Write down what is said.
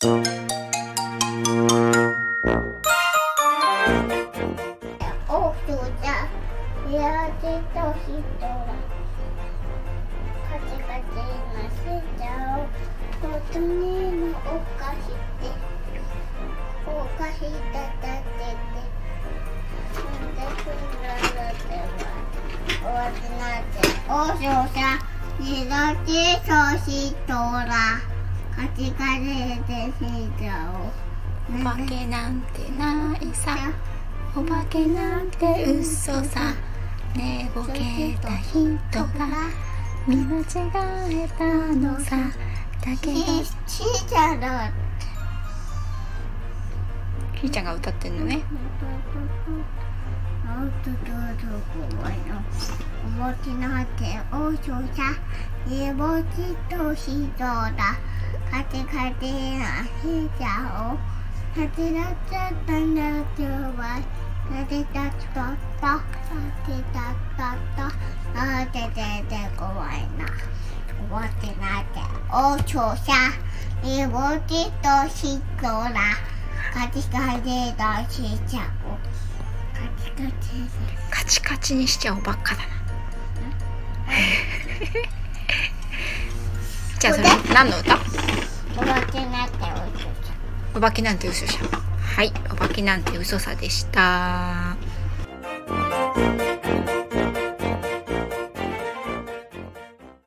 お化けなんてないさ、お化けなんて嘘さ、寝ぼけた人が見間違えたのさ、だけどひーちゃんが歌ってんのね。お化けなんて嘘さ、寝ぼけた人だ、カチカチなひーちゃんを立てらっちゃったんだよ、立てたっと怖いな。お化けなんておうちょうさ、寝ぼけとしとら、カチカチだしちゃお、カチカチにしちゃおばっかだな。じゃあそれ何の歌？お化けなんておうちょうさ、お化けなんて嘘さ。はい、お化けなんて嘘さでした。